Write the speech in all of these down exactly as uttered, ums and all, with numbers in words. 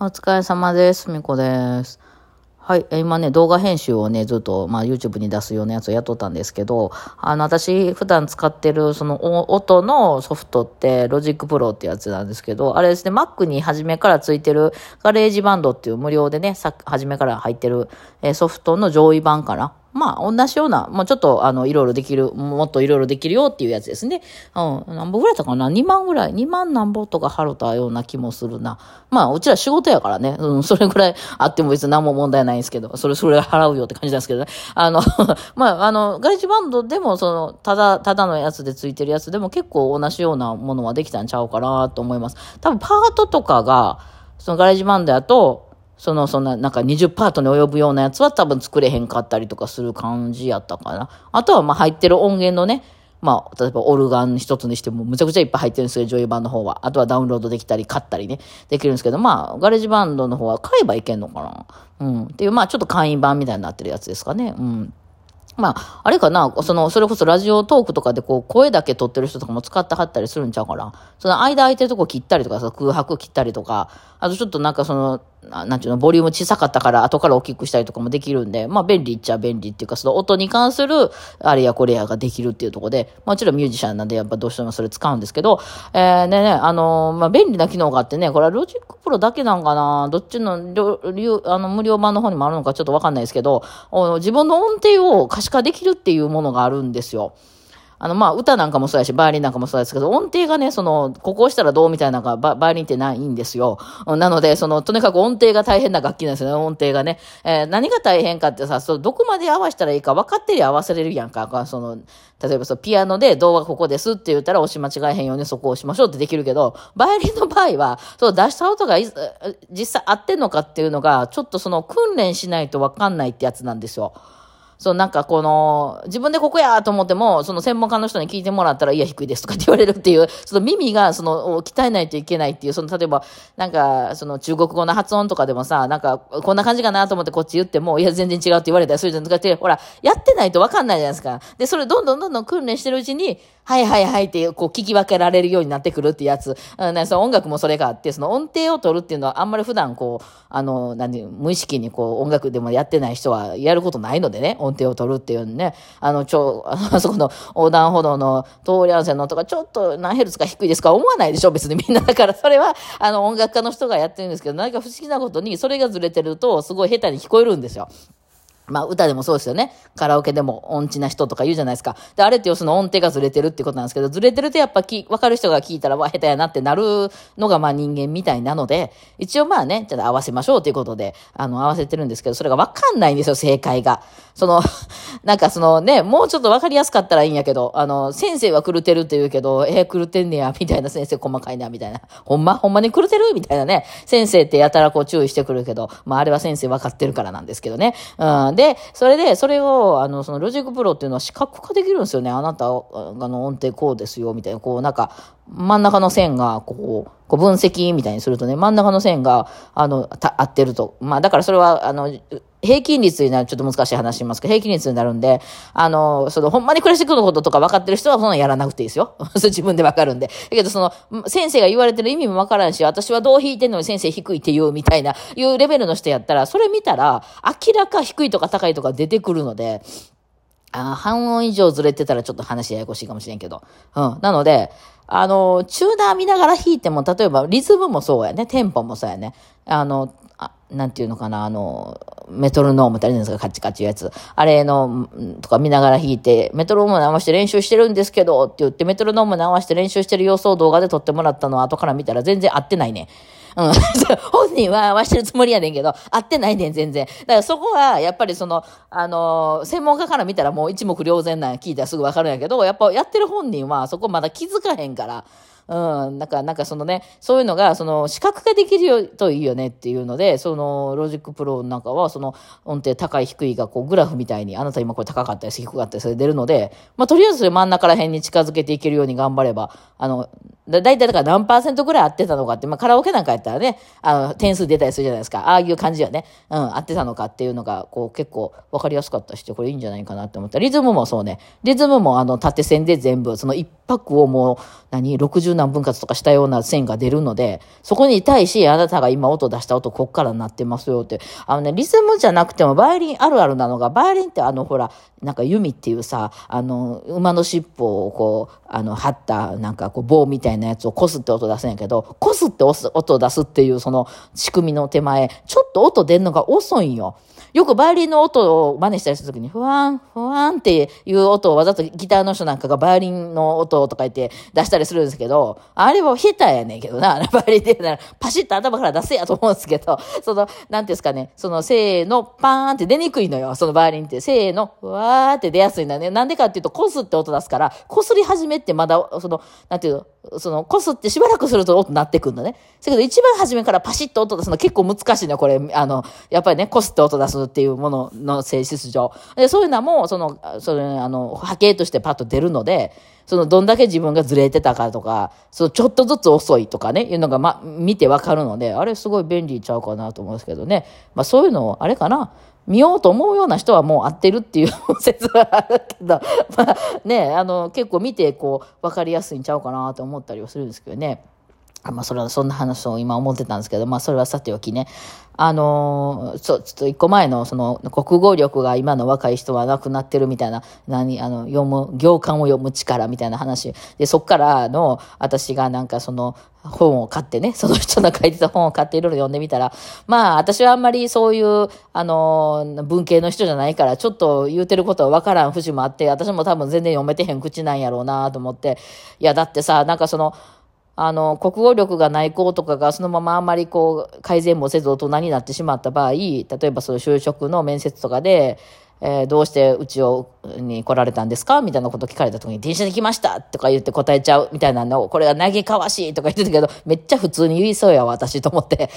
お疲れ様です。みこです。はい。今ね、動画編集をね、ずっと、まあ、YouTube に出すようなやつをやっとったんですけど、あの、私、普段使ってる、その、音のソフトって、Logic Pro ってやつなんですけど、あれですね、Mac に初めからついてる、ガレージバンドっていう無料でね、さ初めから入ってる、えー、ソフトの上位版かな。まあ、同じような、もうちょっと、あの、いろいろできる、もっといろいろできるよっていうやつですね。うん、何本ぐらいだったかな ?に 万ぐらい、にまん何本とか払ったような気もするな。まあ、うちら仕事やからね。うん、それぐらいあっても別に何も問題ないんですけど、それ、それ払うよって感じなんですけどね。あの、まあ、あの、ガレージバンドでも、その、ただ、ただのやつでついてるやつでも結構同じようなものはできたんちゃうかなと思います。多分、パートとかが、そのガレージバンドやと、その、そんな、なんかにじゅうパートに及ぶようなやつは多分作れへんかったりとかする感じやったかな。あとは、ま、入ってる音源のね、まあ、例えばオルガン一つにしてもむちゃくちゃいっぱい入ってるんですけど、ジョイバンの方は。あとはダウンロードできたり、買ったりね、できるんですけど、まあ、ガレージバンドの方は買えばいけんのかな。うん。っていう、まあ、ちょっと簡易版みたいになってるやつですかね。うん。まあ、あれかな、その、それこそラジオトークとかでこう、声だけ撮ってる人とかも使ってはったりするんちゃうかな。その間空いてるとこ切ったりとかさ、空白切ったりとか、あとちょっとなんかその、なんていうの、ボリューム小さかったから後から大きくしたりとかもできるんで、まあ便利っちゃ便利っていうか、その音に関する、あれやこれやができるっていうところで、まあもちろんミュージシャンなんでやっぱどうしてもそれ使うんですけど、えー、ねね、あのー、まあ便利な機能があってね、これはロジックプロだけなんかな、どっちの、あの、無料版の方にもあるのかちょっとわかんないですけど、自分の音程を可視化できるっていうものがあるんですよ。あの、まあ、歌なんかもそうやし、バイオリンなんかもそうですけど、音程がね、その、ここをしたらどうみたいなのが、バイオリンってないんですよ。なので、その、とにかく音程が大変な楽器なんですよね、音程がね。えー、何が大変かってさ、そのどこまで合わせたらいいか分かってりゃ合わせれるやんか。その、例えばそう、ピアノで、ドはここですって言ったら押し間違えへんようにそこを押しましょうってできるけど、バイオリンの場合は、その出した音が実際合ってんのかっていうのが、ちょっとその、訓練しないと分かんないってやつなんですよ。そう、なんかこの、自分でここやと思っても、その専門家の人に聞いてもらったら、いや、低いですとかって言われるっていう、その耳が、その、鍛えないといけないっていう、その、例えば、なんか、その中国語の発音とかでもさ、なんか、こんな感じかなと思ってこっち言っても、いや、全然違うって言われたりするじゃんとかって、ほら、やってないとわかんないじゃないですか。で、それどんどんどんどん訓練してるうちに、はいはいはいって、こう、聞き分けられるようになってくるってやつ。うん、その音楽もそれがあって、その音程を取るっていうのは、あんまり普段こう、あの、何、無意識にこう、音楽でもやってない人はやることないのでね。音程を取るっていうね、あの、ちょ、あそこの横断歩道の通り合わせのとか、ちょっと何ヘルツか低いですか思わないでしょ、別にみんな。だからそれは、あの、音楽家の人がやってるんですけど、なんか不思議なことに、それがずれてると、すごい下手に聞こえるんですよ。まあ、歌でもそうですよね。カラオケでも音痴な人とか言うじゃないですか。で、あれって要するに音程がずれてるってことなんですけど、ずれてるとやっぱき、わかる人が聞いたら、わ、下手やなってなるのが、まあ人間みたいなので、一応まあね、ちょっと合わせましょうということで、あの、合わせてるんですけど、それがわかんないんですよ、正解が。その、なんかそのね、もうちょっとわかりやすかったらいいんやけど、あの、先生は狂ってるって言うけど、えー、狂ってんねや、みたいな先生細かいな、みたいな。ほんまほんまに狂ってるみたいなね。先生ってやたらこう注意してくるけど、まああれは先生わかってるからなんですけどね。うんで、それで、それを、あの、その、ロジックプロっていうのは視覚化できるんですよね。あなた、あの、音程こうですよ、みたいな、こう、なんか、真ん中の線がこう、こう分析みたいにするとね、真ん中の線が、あの、た合ってると。まあ、だからそれは、あの、平均率になる、ちょっと難しい話しますけど、平均率になるんで、あの、その、ほんまにクラシックのこととか分かってる人は、そんなやらなくていいですよ。それ自分で分かるんで。だけど、その、先生が言われてる意味も分からんし、私はどう弾いてんのに先生低いって言うみたいな、いうレベルの人やったら、それ見たら、明らか低いとか高いとか出てくるので、あ半音以上ずれてたらちょっと話ややこしいかもしれんけど。うん。なので、あの、チューナー見ながら弾いても、例えばリズムもそうやね。テンポもそうやね。あの、あなんていうのかな、あの、メトロノームってあれなんですか、カチカチいうやつ。あれの、とか見ながら弾いて、メトロノーム直して練習してるんですけど、って言って、メトロノーム直して練習してる様子を動画で撮ってもらったのを後から見たら全然合ってないね。うん。本人は合わしてるつもりやねんけど、合ってないねん、全然。だからそこは、やっぱりその、あのー、専門家から見たらもう一目瞭然なんや、聞いたらすぐわかるんやけど、やっぱやってる本人はそこまだ気づかへんから、うん。なんか、なんかそのね、そういうのが、その、視覚化できるよといいよねっていうので、その、ロジックプロなんかは、その、音程高い低いが、こう、グラフみたいに、あなた今これ高かったり低かったりそれ出るので、まあ、とりあえずそれ真ん中ら辺に近づけていけるように頑張れば、あの、だいたいだから何パーセントぐらい合ってたのかって、まあ、カラオケなんかやったらね、あの、点数出たりするじゃないですか。ああいう感じはね、うん、合ってたのかっていうのが、こう、結構分かりやすかったし、これいいんじゃないかなって思った。リズムもそうね。リズムも、あの、縦線で全部、その一パックをもう何ろくじゅう何分割とかしたような線が出るので、そこに対しあなたが今音出した音こっからなってますよって、あのねリズムじゃなくてもバイオリンあるあるなのが、バイオリンってあのほらなんか弓っていうさ、あの馬の尻尾をこうあの張ったなんかこう棒みたいなやつをこすって音出すんやけど、こすって音出すっていうその仕組みの手前ちょっと音出るのが遅いんよ。よくバイオリンの音を真似したりするときにふわんふわんっていう音をわざとギターの人なんかがバイオリンの音とか言って出したりするんですけど、あれは下手やねんけどな、バイオリンでならパシッと頭から出せやと思うんですけど、そのなんていうんですかね、そのせーのパーンって出にくいのよ、そのバイオリンってせーのふわーって出やすいんだね。なんでかっていうとこすって音出すから、こすり始めってまだそのなんていうの、そのこすってしばらくすると音鳴ってくるんだね。だけど一番初めからパシッと音出すの結構難しいのこれ、あのやっぱりねこすって音出すっていうものの性質上で、そういうのもそのそれあの波形としてパッと出るので、そのどんだけ自分がずれてたかとか、そのちょっとずつ遅いとかねいうのが、ま、見てわかるので、あれすごい便利ちゃうかなと思うんですけどね。まあそういうのをあれかな、見ようと思うような人はもう合ってるっていう説はあるけど、まあね、あの結構見てこう分かりやすいんちゃうかなと思ったりはするんですけどね。まあそれはそんな話を今思ってたんですけど、まあそれはさておきね。あのー、そう、ちょっと一個前のその国語力が今の若い人はなくなってるみたいな、何、あの、読む、行間を読む力みたいな話。で、そっからの、私がなんかその本を買ってね、その人の書いてた本を買っていろいろ読んでみたら、まあ私はあんまりそういう、あのー、文系の人じゃないから、ちょっと言うてることはわからん節もあって、私も多分全然読めてへん口なんやろうなと思って、いやだってさ、なんかその、あの、国語力がない子とかがそのままあんまりこう改善もせず大人になってしまった場合、例えばそういう就職の面接とかで、えー、どうしてうちをに来られたんですかみたいなことを聞かれた時に電車で来ましたとか言って答えちゃうみたいなのを、これが嘆かわしいとか言ってたけど、めっちゃ普通に言いそうやわ私と思って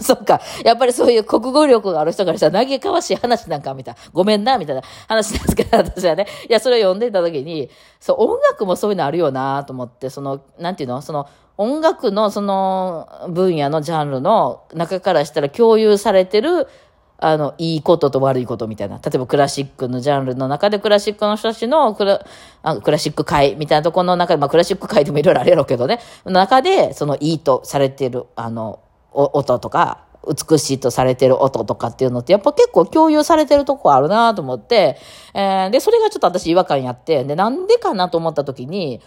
そっか、やっぱりそういう国語力がある人からしたら嘆かわしい話なんかみたいな、ごめんなみたいな話ですけど、私はね、いやそれを読んでた時に、そう音楽もそういうのあるよなと思って、そのなんていうの、その音楽のその分野のジャンルの中からしたら共有されてるあの、いいことと悪いことみたいな。例えばクラシックのジャンルの中でクラシックの人たちのクラ、あクラシック界みたいなところの中で、まあクラシック界でもいろいろあるやろうけどね、の中で、そのいいとされている、あの、音とか、美しいとされてる音とかっていうのってやっぱ結構共有されてるとこあるなと思って、えー、で、それがちょっと私違和感やって、で、なんでかなと思った時に、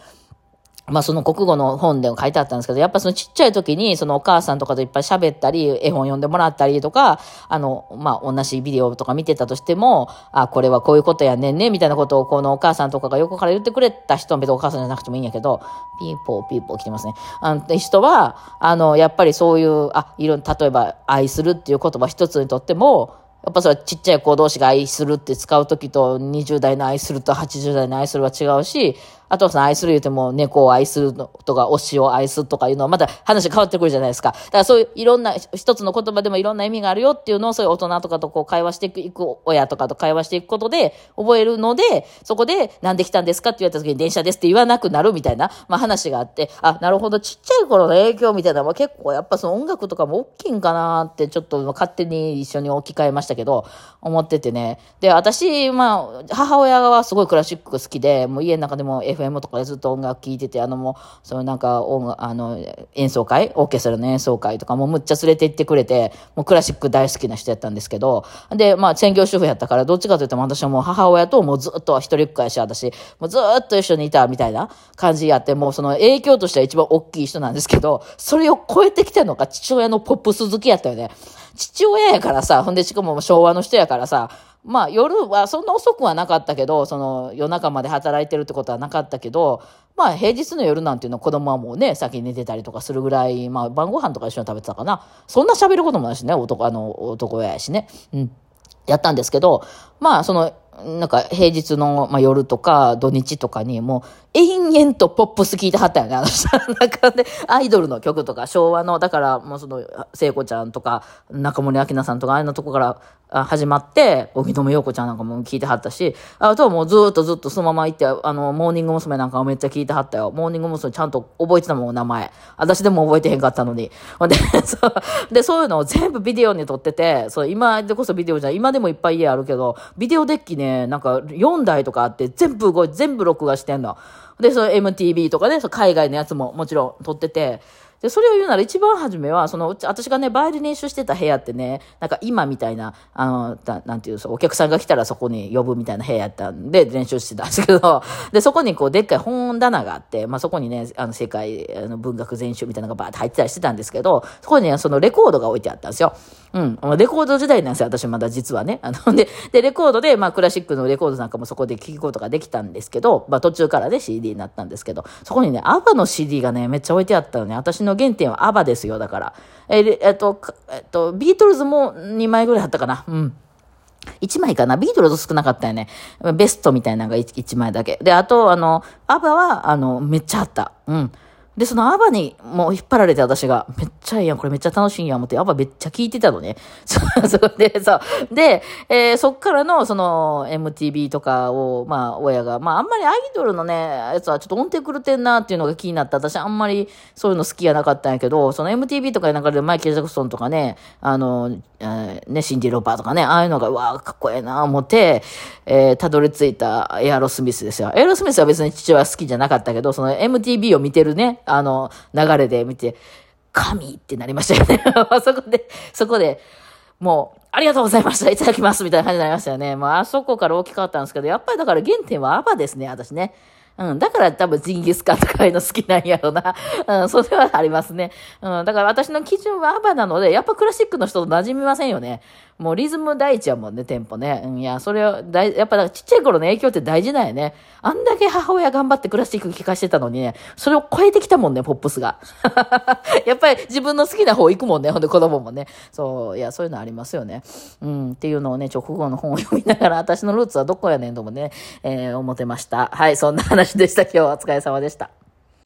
まあその国語の本でも書いてあったんですけど、やっぱそのちっちゃい時にそのお母さんとかといっぱい喋ったり、絵本読んでもらったりとか、あの、まあ同じビデオとか見てたとしても、あ、これはこういうことやねんね、みたいなことをこのお母さんとかが横から言ってくれた人は別にお母さんじゃなくてもいいんやけど、ピーポーピーポー来てますね。あの人は、あの、やっぱりそういう、あ、いろんな、例えば愛するっていう言葉一つにとっても、やっぱそれはちっちゃい子同士が愛するって使うときと、にじゅう代の愛するとはちじゅう代の愛するは違うし、あとはその愛する言うても猫を愛するとか推しを愛すとかいうのはまた話変わってくるじゃないですか。だからそういういろんな一つの言葉でもいろんな意味があるよっていうのを、そういう大人とかとこう会話していく、親とかと会話していくことで覚えるので、そこでなんで来たんですかって言われた時に電車ですって言わなくなるみたいな、まあ、話があって、あ、なるほど、ちっちゃい頃の影響みたいなのは結構やっぱその音楽とかも大きいんかなって、ちょっと勝手に一緒に置き換えましたけど思っててね。で、私、まあ母親はすごいクラシック好きで、もう家の中でもエフエム とかでずっと音楽聴いてて、あのもう、そのなんか音、あの、演奏会、オーケストラの演奏会とかもむっちゃ連れて行ってくれて、もうクラシック大好きな人やったんですけど、で、まあ専業主婦やったから、どっちかというと私はもう母親ともうずっと一人っ子やし、私、もうずっと一緒にいたみたいな感じやって、もうその影響としては一番大きい人なんですけど、それを超えてきたのが父親のポップス好きやったよね。父親やからさ、ほんでしかも昭和の人やからさ、まあ夜はそんな遅くはなかったけど、その夜中まで働いてるってことはなかったけど、まあ平日の夜なんていうのは子供はもうね、先に寝てたりとかするぐらい、まあ晩ご飯とか一緒に食べてたかな。そんな喋ることもないしね、男、あの男親やしね。うん。やったんですけど、まあその、なんか平日の、まあ、夜とか土日とかにもう延々とポップス聴いてはったよね、あの人の中で。アイドルの曲とか昭和の、だからもうその聖子ちゃんとか中森明菜さんとかああいうのとこから始まって、荻野目洋子ちゃんなんかも聴いてはったし、あとはもうずっとずっとそのまま行って、あのモーニング娘。なんかもめっちゃ聴いてはったよ。モーニング娘。ちゃんと覚えてたもん、名前私でも覚えてへんかったのに。でそう, でそういうのを全部ビデオに撮ってて、そう今でこそビデオじゃん、今でもいっぱい家あるけど、ビデオデッキねね、なんかよんだいとかあって、全部動いて、全部録画してんの。で、その エムティーブイ とかね、その海外のやつももちろん撮ってて、で、それを言うなら一番初めは、その、私がね、バイオリン練習してた部屋ってね、なんか今みたいな、あの、な, なんていう、お客さんが来たらそこに呼ぶみたいな部屋やったんで、練習してたんですけど、で、そこにこう、でっかい本棚があって、まあそこにね、あの、世界の文学全集みたいなのがバーって入ってたりしてたんですけど、そこにね、そのレコードが置いてあったんですよ。うん。レコード時代なんですよ、私まだ実はね。あの、で、で、レコードで、まあクラシックのレコードなんかもそこで聴くことができたんですけど、まあ途中からね、シーディー になったんですけど、そこにね、アバの シーディー がね、めっちゃ置いてあったのね、私の原点はアバですよ。だから、えーえーとえーと、ビートルズもにまいぐらいあったかな、うん、いちまいかな。ビートルズ少なかったよね。ベストみたいなのが 1, 1枚だけで、あとあのアバはあのめっちゃあった、うん、でそのアバにもう引っ張られて、私がめっちゃいいやん、これめっちゃ楽しいんや思って、アバめっちゃ聴いてたのね。そで、そうで、えー、そっからのその エムティーブイ とかを、まあ親が、まああんまりアイドルのねやつはちょっと音程狂ってんなっていうのが気になった。私あんまりそういうの好きやなかったんやけど、その エムティーブイ とかなんかでマイケル・ジャクソンとかね、あの、えー、ね、シンディ・ローパーとかね、ああいうのがうわーかっこええな思って、えー、たどり着いたエアロスミスですよ。エアロスミスは別に父は好きじゃなかったけど、その エムティーブイ を見てるね、あの流れで見て神ってなりましたよね。そこでそこでもうありがとうございました、いただきますみたいな感じになりましたよね。まああそこから大きかったんですけど、やっぱりだから原点はアバですね、私ね。うん、だから多分ジンギスカンとかいうの好きなんやろうな。うん、それはありますね。うん、だから私の基準はアバなので、やっぱクラシックの人と馴染みませんよね。もうリズム第一やもんね、テンポね。うん、いや、それを、だい、やっぱちっちゃい頃の影響って大事なんやね。あんだけ母親頑張ってクラシック聴かしてたのにね、それを超えてきたもんね、ポップスが。やっぱり自分の好きな方行くもんね、ほんで子供もね。そう、いや、そういうのありますよね。うん、っていうのをね、直後の本を読みながら、私のルーツはどこやねんともね、えー、思ってました。はい、そんな話でした。今日はお疲れ様でした。